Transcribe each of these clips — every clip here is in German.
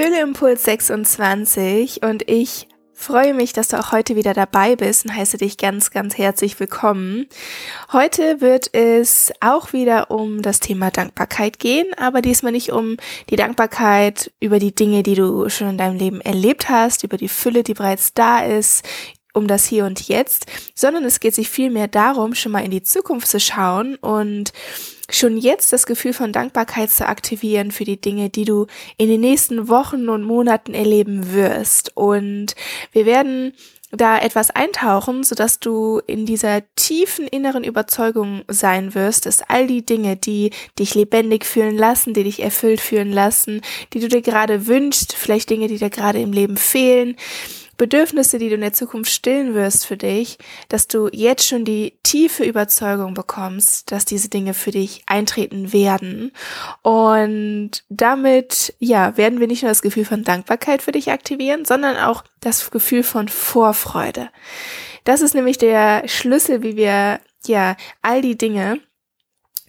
Fühle Impuls 26 und ich freue mich, dass du auch heute wieder dabei bist und heiße dich ganz, ganz herzlich willkommen. Heute wird es auch wieder um das Thema Dankbarkeit gehen, aber diesmal nicht um die Dankbarkeit über die Dinge, die du schon in deinem Leben erlebt hast, über die Fülle, die bereits da ist, um das Hier und Jetzt, sondern es geht sich vielmehr darum, schon mal in die Zukunft zu schauen und schon jetzt das Gefühl von Dankbarkeit zu aktivieren für die Dinge, die du in den nächsten Wochen und Monaten erleben wirst. Und wir werden da etwas eintauchen, sodass du in dieser tiefen inneren Überzeugung sein wirst, dass all die Dinge, die dich lebendig fühlen lassen, die dich erfüllt fühlen lassen, die du dir gerade wünschst, vielleicht Dinge, die dir gerade im Leben fehlen, Bedürfnisse, die du in der Zukunft stillen wirst für dich, dass du jetzt schon die tiefe Überzeugung bekommst, dass diese Dinge für dich eintreten werden. Und damit, ja, werden wir nicht nur das Gefühl von Dankbarkeit für dich aktivieren, sondern auch das Gefühl von Vorfreude. Das ist nämlich der Schlüssel, wie wir, ja, all die Dinge,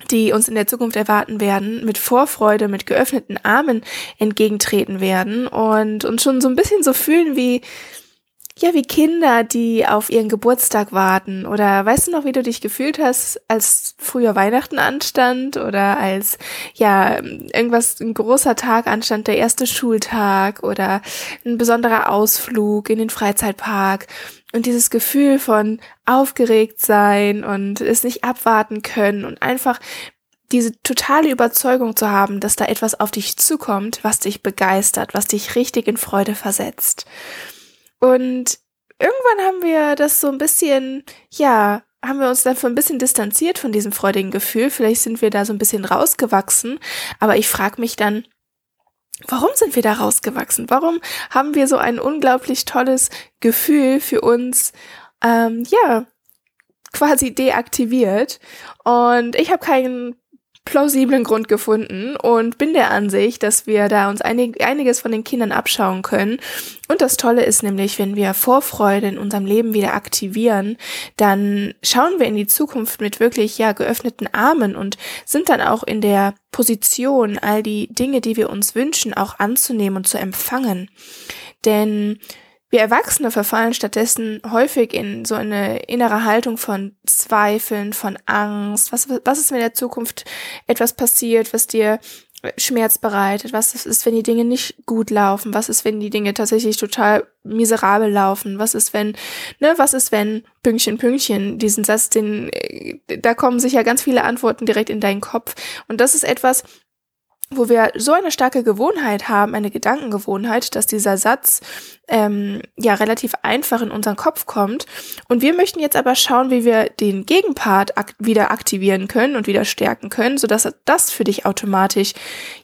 die uns in der Zukunft erwarten werden, mit Vorfreude, mit geöffneten Armen entgegentreten werden und uns schon so ein bisschen so fühlen wie, ja, wie Kinder, die auf ihren Geburtstag warten. Oder weißt du noch, wie du dich gefühlt hast, als früher Weihnachten anstand oder als, ja, irgendwas, ein großer Tag anstand, der erste Schultag oder ein besonderer Ausflug in den Freizeitpark. Und dieses Gefühl von aufgeregt sein und es nicht abwarten können und einfach diese totale Überzeugung zu haben, dass da etwas auf dich zukommt, was dich begeistert, was dich richtig in Freude versetzt. Und irgendwann haben wir das so ein bisschen, ja, haben wir uns davon ein bisschen distanziert von diesem freudigen Gefühl. Vielleicht sind wir da so ein bisschen rausgewachsen, aber ich frage mich dann, warum sind wir da rausgewachsen? Warum haben wir so ein unglaublich tolles Gefühl für uns, ja, quasi deaktiviert? Und ich habe keinen plausiblen Grund gefunden und bin der Ansicht, dass wir da uns einiges von den Kindern abschauen können. Und das Tolle ist nämlich, wenn wir Vorfreude in unserem Leben wieder aktivieren, dann schauen wir in die Zukunft mit wirklich, ja, geöffneten Armen und sind dann auch in der Position, all die Dinge, die wir uns wünschen, auch anzunehmen und zu empfangen. Denn wir Erwachsene verfallen stattdessen häufig in so eine innere Haltung von Zweifeln, von Angst. Was ist, wenn in der Zukunft etwas passiert, was dir Schmerz bereitet? Was ist, wenn die Dinge nicht gut laufen? Was ist, wenn die Dinge tatsächlich total miserabel laufen? Was ist, wenn, Pünktchen, Pünktchen, diesen Satz, da kommen sicher ganz viele Antworten direkt in deinen Kopf. Und das ist etwas, wo wir so eine starke Gewohnheit haben, eine Gedankengewohnheit, dass dieser Satz ja relativ einfach in unseren Kopf kommt. Und wir möchten jetzt aber schauen, wie wir den Gegenpart wieder aktivieren können und wieder stärken können, sodass das für dich automatisch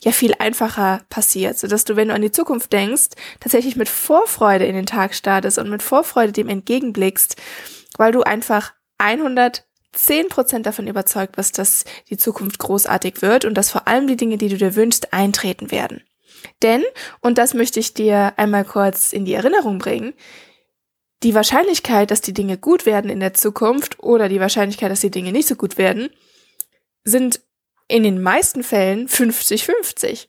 ja viel einfacher passiert, sodass du, wenn du an die Zukunft denkst, tatsächlich mit Vorfreude in den Tag startest und mit Vorfreude dem entgegenblickst, weil du einfach 10% davon überzeugt bist, dass die Zukunft großartig wird und dass vor allem die Dinge, die du dir wünschst, eintreten werden. Denn, und das möchte ich dir einmal kurz in die Erinnerung bringen, die Wahrscheinlichkeit, dass die Dinge gut werden in der Zukunft oder die Wahrscheinlichkeit, dass die Dinge nicht so gut werden, sind in den meisten Fällen 50-50.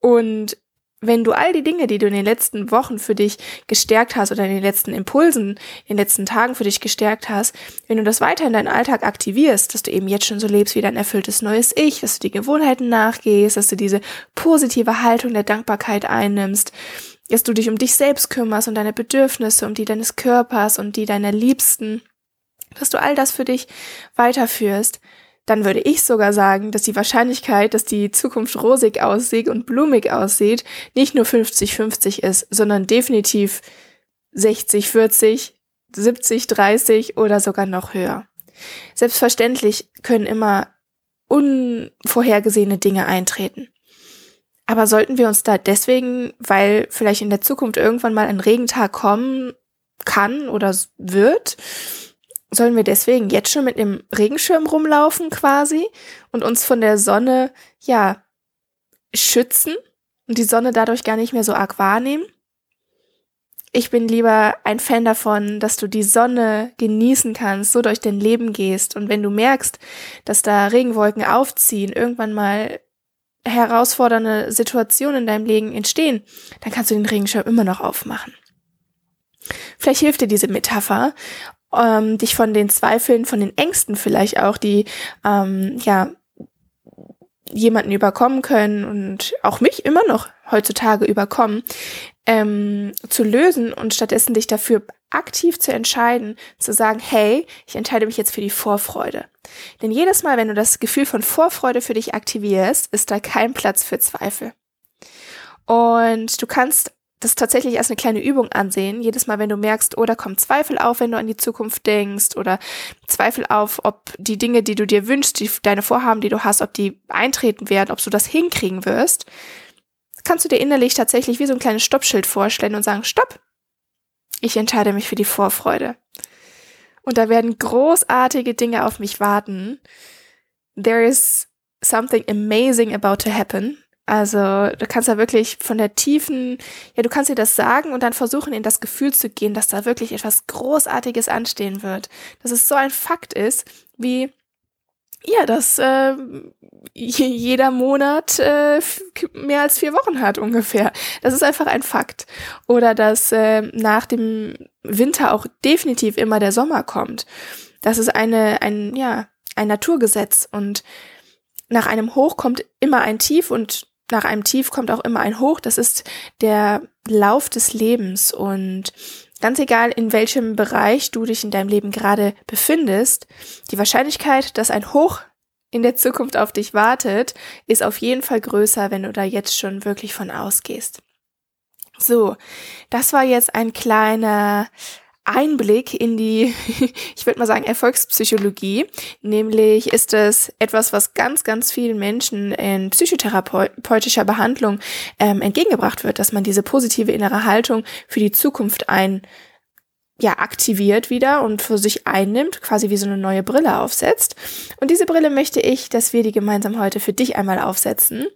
Und wenn du all die Dinge, die du in den letzten Wochen für dich gestärkt hast oder in den letzten Impulsen, in den letzten Tagen für dich gestärkt hast, wenn du das weiter in deinen Alltag aktivierst, dass du eben jetzt schon so lebst wie dein erfülltes neues Ich, dass du die Gewohnheiten nachgehst, dass du diese positive Haltung der Dankbarkeit einnimmst, dass du dich um dich selbst kümmerst und deine Bedürfnisse, um die deines Körpers und die deiner Liebsten, dass du all das für dich weiterführst, dann würde ich sogar sagen, dass die Wahrscheinlichkeit, dass die Zukunft rosig aussieht und blumig aussieht, nicht nur 50-50 ist, sondern definitiv 60-40, 70-30 oder sogar noch höher. Selbstverständlich können immer unvorhergesehene Dinge eintreten. Aber sollten wir uns da deswegen, weil vielleicht in der Zukunft irgendwann mal ein Regentag kommen kann oder wird, sollen wir deswegen jetzt schon mit einem Regenschirm rumlaufen quasi und uns von der Sonne, ja, schützen und die Sonne dadurch gar nicht mehr so arg wahrnehmen? Ich bin lieber ein Fan davon, dass du die Sonne genießen kannst, so durch dein Leben gehst. Und wenn du merkst, dass da Regenwolken aufziehen, irgendwann mal herausfordernde Situationen in deinem Leben entstehen, dann kannst du den Regenschirm immer noch aufmachen. Vielleicht hilft dir diese Metapher, dich von den Zweifeln, von den Ängsten vielleicht auch, die jemanden überkommen können und auch mich immer noch heutzutage überkommen, zu lösen und stattdessen dich dafür aktiv zu entscheiden, zu sagen, hey, ich entscheide mich jetzt für die Vorfreude. Denn jedes Mal, wenn du das Gefühl von Vorfreude für dich aktivierst, ist da kein Platz für Zweifel. Und du kannst das tatsächlich als eine kleine Übung ansehen. Jedes Mal, wenn du merkst, da kommt Zweifel auf, wenn du an die Zukunft denkst, oder Zweifel auf, ob die Dinge, die du dir wünschst, deine Vorhaben, die du hast, ob die eintreten werden, ob du das hinkriegen wirst, kannst du dir innerlich tatsächlich wie so ein kleines Stoppschild vorstellen und sagen, stopp, ich entscheide mich für die Vorfreude. Und da werden großartige Dinge auf mich warten. There is something amazing about to happen. Also du kannst da wirklich von der tiefen, du kannst dir das sagen und dann versuchen, in das Gefühl zu gehen, dass da wirklich etwas Großartiges anstehen wird. Dass es so ein Fakt ist, wie, dass jeder Monat mehr als 4 Wochen hat ungefähr. Das ist einfach ein Fakt. Oder dass nach dem Winter auch definitiv immer der Sommer kommt. Das ist ein Naturgesetz, und nach einem Hoch kommt immer ein Tief und nach einem Tief kommt auch immer ein Hoch. Das ist der Lauf des Lebens, und ganz egal, in welchem Bereich du dich in deinem Leben gerade befindest, die Wahrscheinlichkeit, dass ein Hoch in der Zukunft auf dich wartet, ist auf jeden Fall größer, wenn du da jetzt schon wirklich von ausgehst. So, das war jetzt ein kleiner Einblick in die, ich würde mal sagen, Erfolgspsychologie. Nämlich ist es etwas, was ganz, ganz vielen Menschen in psychotherapeutischer Behandlung entgegengebracht wird, dass man diese positive innere Haltung für die Zukunft aktiviert wieder und für sich einnimmt, quasi wie so eine neue Brille aufsetzt. Und diese Brille möchte ich, dass wir die gemeinsam heute für dich einmal aufsetzen.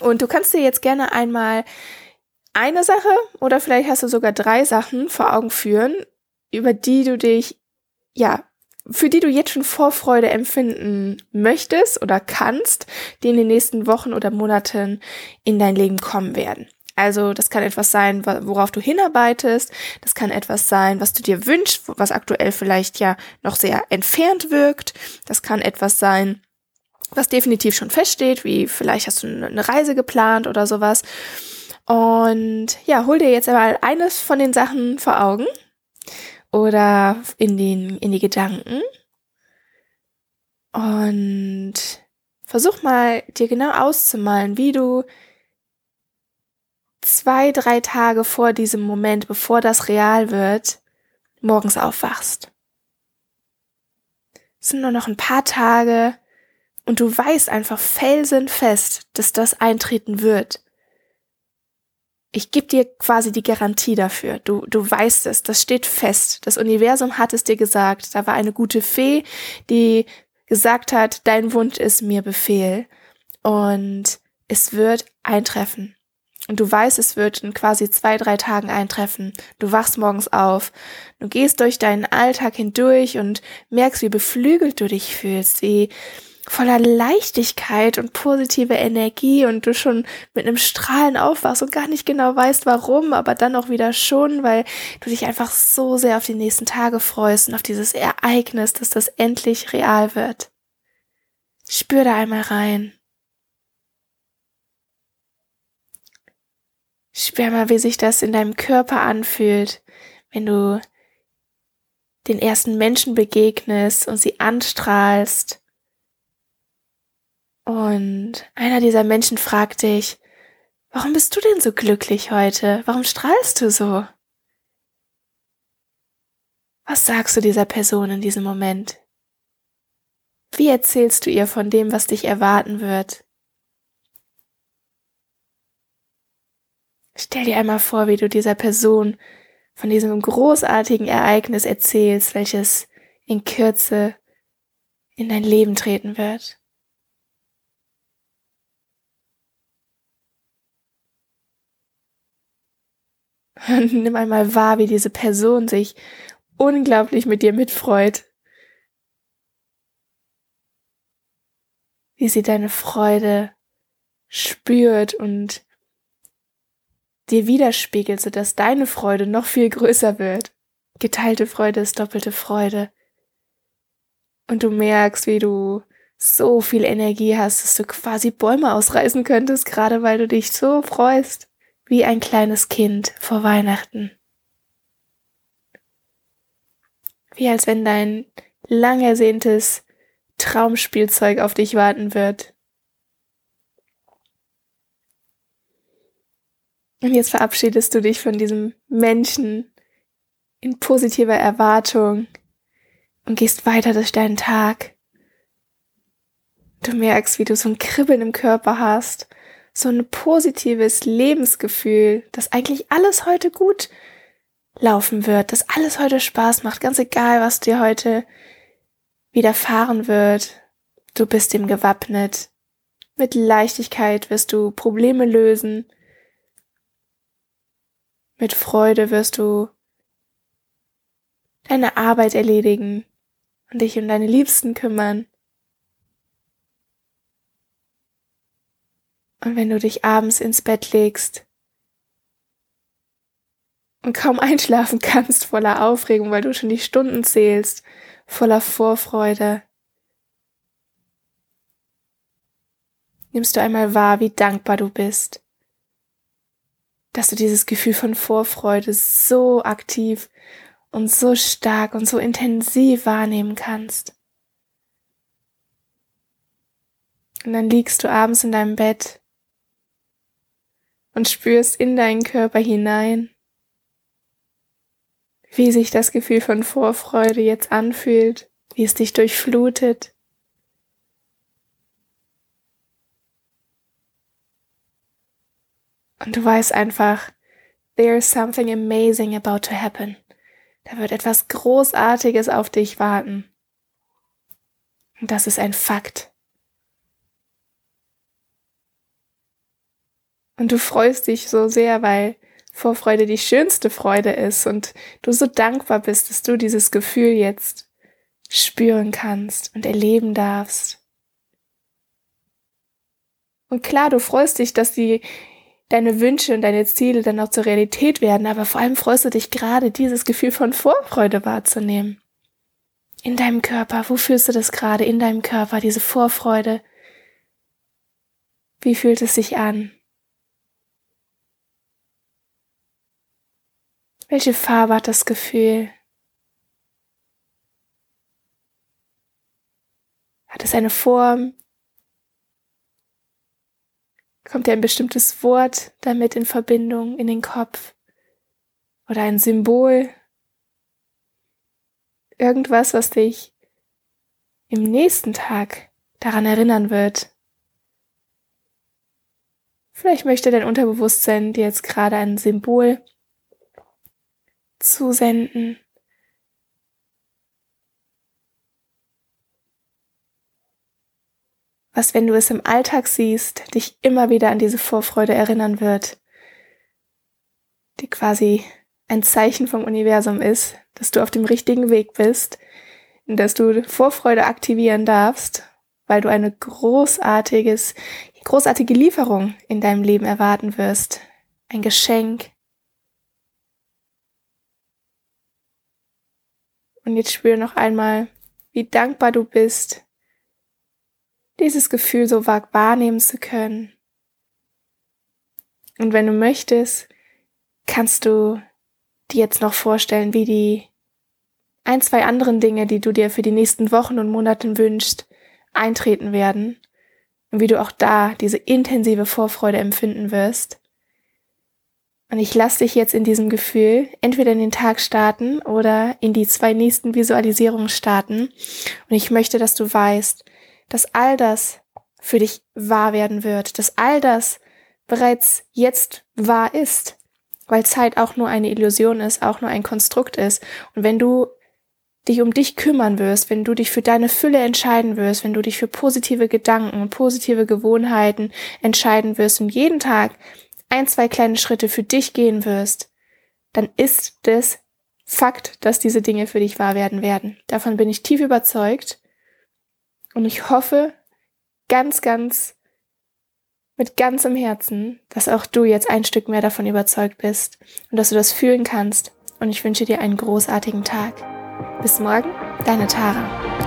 Und du kannst dir jetzt gerne einmal eine Sache oder vielleicht hast du sogar 3 Sachen vor Augen führen, über die du dich, für die du jetzt schon Vorfreude empfinden möchtest oder kannst, die in den nächsten Wochen oder Monaten in dein Leben kommen werden. Also das kann etwas sein, worauf du hinarbeitest, das kann etwas sein, was du dir wünschst, was aktuell vielleicht noch sehr entfernt wirkt, das kann etwas sein, was definitiv schon feststeht, wie vielleicht hast du eine Reise geplant oder sowas. Und hol dir jetzt einmal eines von den Sachen vor Augen oder in die Gedanken und versuch mal, dir genau auszumalen, wie du 2-3 Tage vor diesem Moment, bevor das real wird, morgens aufwachst. Es sind nur noch ein paar Tage und du weißt einfach felsenfest, dass das eintreten wird. Ich gebe dir quasi die Garantie dafür. Du weißt es, das steht fest. Das Universum hat es dir gesagt. Da war eine gute Fee, die gesagt hat, dein Wunsch ist mir Befehl. Und es wird eintreffen. Und du weißt, es wird in quasi 2-3 Tagen eintreffen. Du wachst morgens auf, du gehst durch deinen Alltag hindurch und merkst, wie beflügelt du dich fühlst, wie voller Leichtigkeit und positive Energie und du schon mit einem Strahlen aufwachst und gar nicht genau weißt, warum, aber dann auch wieder schon, weil du dich einfach so sehr auf die nächsten Tage freust und auf dieses Ereignis, dass das endlich real wird. Spür da einmal rein. Spür mal, wie sich das in deinem Körper anfühlt, wenn du den ersten Menschen begegnest und sie anstrahlst. Und einer dieser Menschen fragt dich, warum bist du denn so glücklich heute? Warum strahlst du so? Was sagst du dieser Person in diesem Moment? Wie erzählst du ihr von dem, was dich erwarten wird? Stell dir einmal vor, wie du dieser Person von diesem großartigen Ereignis erzählst, welches in Kürze in dein Leben treten wird. Und nimm einmal wahr, wie diese Person sich unglaublich mit dir mitfreut. Wie sie deine Freude spürt und dir widerspiegelt, sodass deine Freude noch viel größer wird. Geteilte Freude ist doppelte Freude. Und du merkst, wie du so viel Energie hast, dass du quasi Bäume ausreißen könntest, gerade weil du dich so freust, wie ein kleines Kind vor Weihnachten. Wie als wenn dein lang ersehntes Traumspielzeug auf dich warten wird. Und jetzt verabschiedest du dich von diesem Menschen in positiver Erwartung und gehst weiter durch deinen Tag. Du merkst, wie du so ein Kribbeln im Körper hast, so ein positives Lebensgefühl, dass eigentlich alles heute gut laufen wird, dass alles heute Spaß macht, ganz egal, was dir heute widerfahren wird. Du bist dem gewappnet. Mit Leichtigkeit wirst du Probleme lösen. Mit Freude wirst du deine Arbeit erledigen und dich um deine Liebsten kümmern. Und wenn du dich abends ins Bett legst und kaum einschlafen kannst, voller Aufregung, weil du schon die Stunden zählst, voller Vorfreude, nimmst du einmal wahr, wie dankbar du bist, dass du dieses Gefühl von Vorfreude so aktiv und so stark und so intensiv wahrnehmen kannst. Und dann liegst du abends in deinem Bett und spürst in deinen Körper hinein, wie sich das Gefühl von Vorfreude jetzt anfühlt, wie es dich durchflutet. Und du weißt einfach, there's something amazing about to happen. Da wird etwas Großartiges auf dich warten. Und das ist ein Fakt. Und du freust dich so sehr, weil Vorfreude die schönste Freude ist und du so dankbar bist, dass du dieses Gefühl jetzt spüren kannst und erleben darfst. Und klar, du freust dich, dass deine Wünsche und deine Ziele dann auch zur Realität werden, aber vor allem freust du dich gerade, dieses Gefühl von Vorfreude wahrzunehmen. In deinem Körper, wo fühlst du das gerade in deinem Körper, diese Vorfreude? Wie fühlt es sich an? Welche Farbe hat das Gefühl? Hat es eine Form? Kommt dir ein bestimmtes Wort damit in Verbindung, in den Kopf? Oder ein Symbol? Irgendwas, was dich im nächsten Tag daran erinnern wird. Vielleicht möchte dein Unterbewusstsein dir jetzt gerade ein Symbol zusenden. Was, wenn du es im Alltag siehst, dich immer wieder an diese Vorfreude erinnern wird, die quasi ein Zeichen vom Universum ist, dass du auf dem richtigen Weg bist, dass du Vorfreude aktivieren darfst, weil du eine großartige Lieferung in deinem Leben erwarten wirst, ein Geschenk. Und jetzt spür noch einmal, wie dankbar du bist, dieses Gefühl so wahrnehmen zu können. Und wenn du möchtest, kannst du dir jetzt noch vorstellen, wie die 1, 2 anderen Dinge, die du dir für die nächsten Wochen und Monate wünschst, eintreten werden. Und wie du auch da diese intensive Vorfreude empfinden wirst. Und ich lasse dich jetzt in diesem Gefühl entweder in den Tag starten oder in die 2 nächsten Visualisierungen starten. Und ich möchte, dass du weißt, dass all das für dich wahr werden wird, dass all das bereits jetzt wahr ist, weil Zeit auch nur eine Illusion ist, auch nur ein Konstrukt ist. Und wenn du dich um dich kümmern wirst, wenn du dich für deine Fülle entscheiden wirst, wenn du dich für positive Gedanken und positive Gewohnheiten entscheiden wirst und jeden Tag 1, 2 kleine Schritte für dich gehen wirst, dann ist es Fakt, dass diese Dinge für dich wahr werden. Davon bin ich tief überzeugt und ich hoffe ganz, ganz mit ganzem Herzen, dass auch du jetzt ein Stück mehr davon überzeugt bist und dass du das fühlen kannst. Und ich wünsche dir einen großartigen Tag. Bis morgen, deine Tara.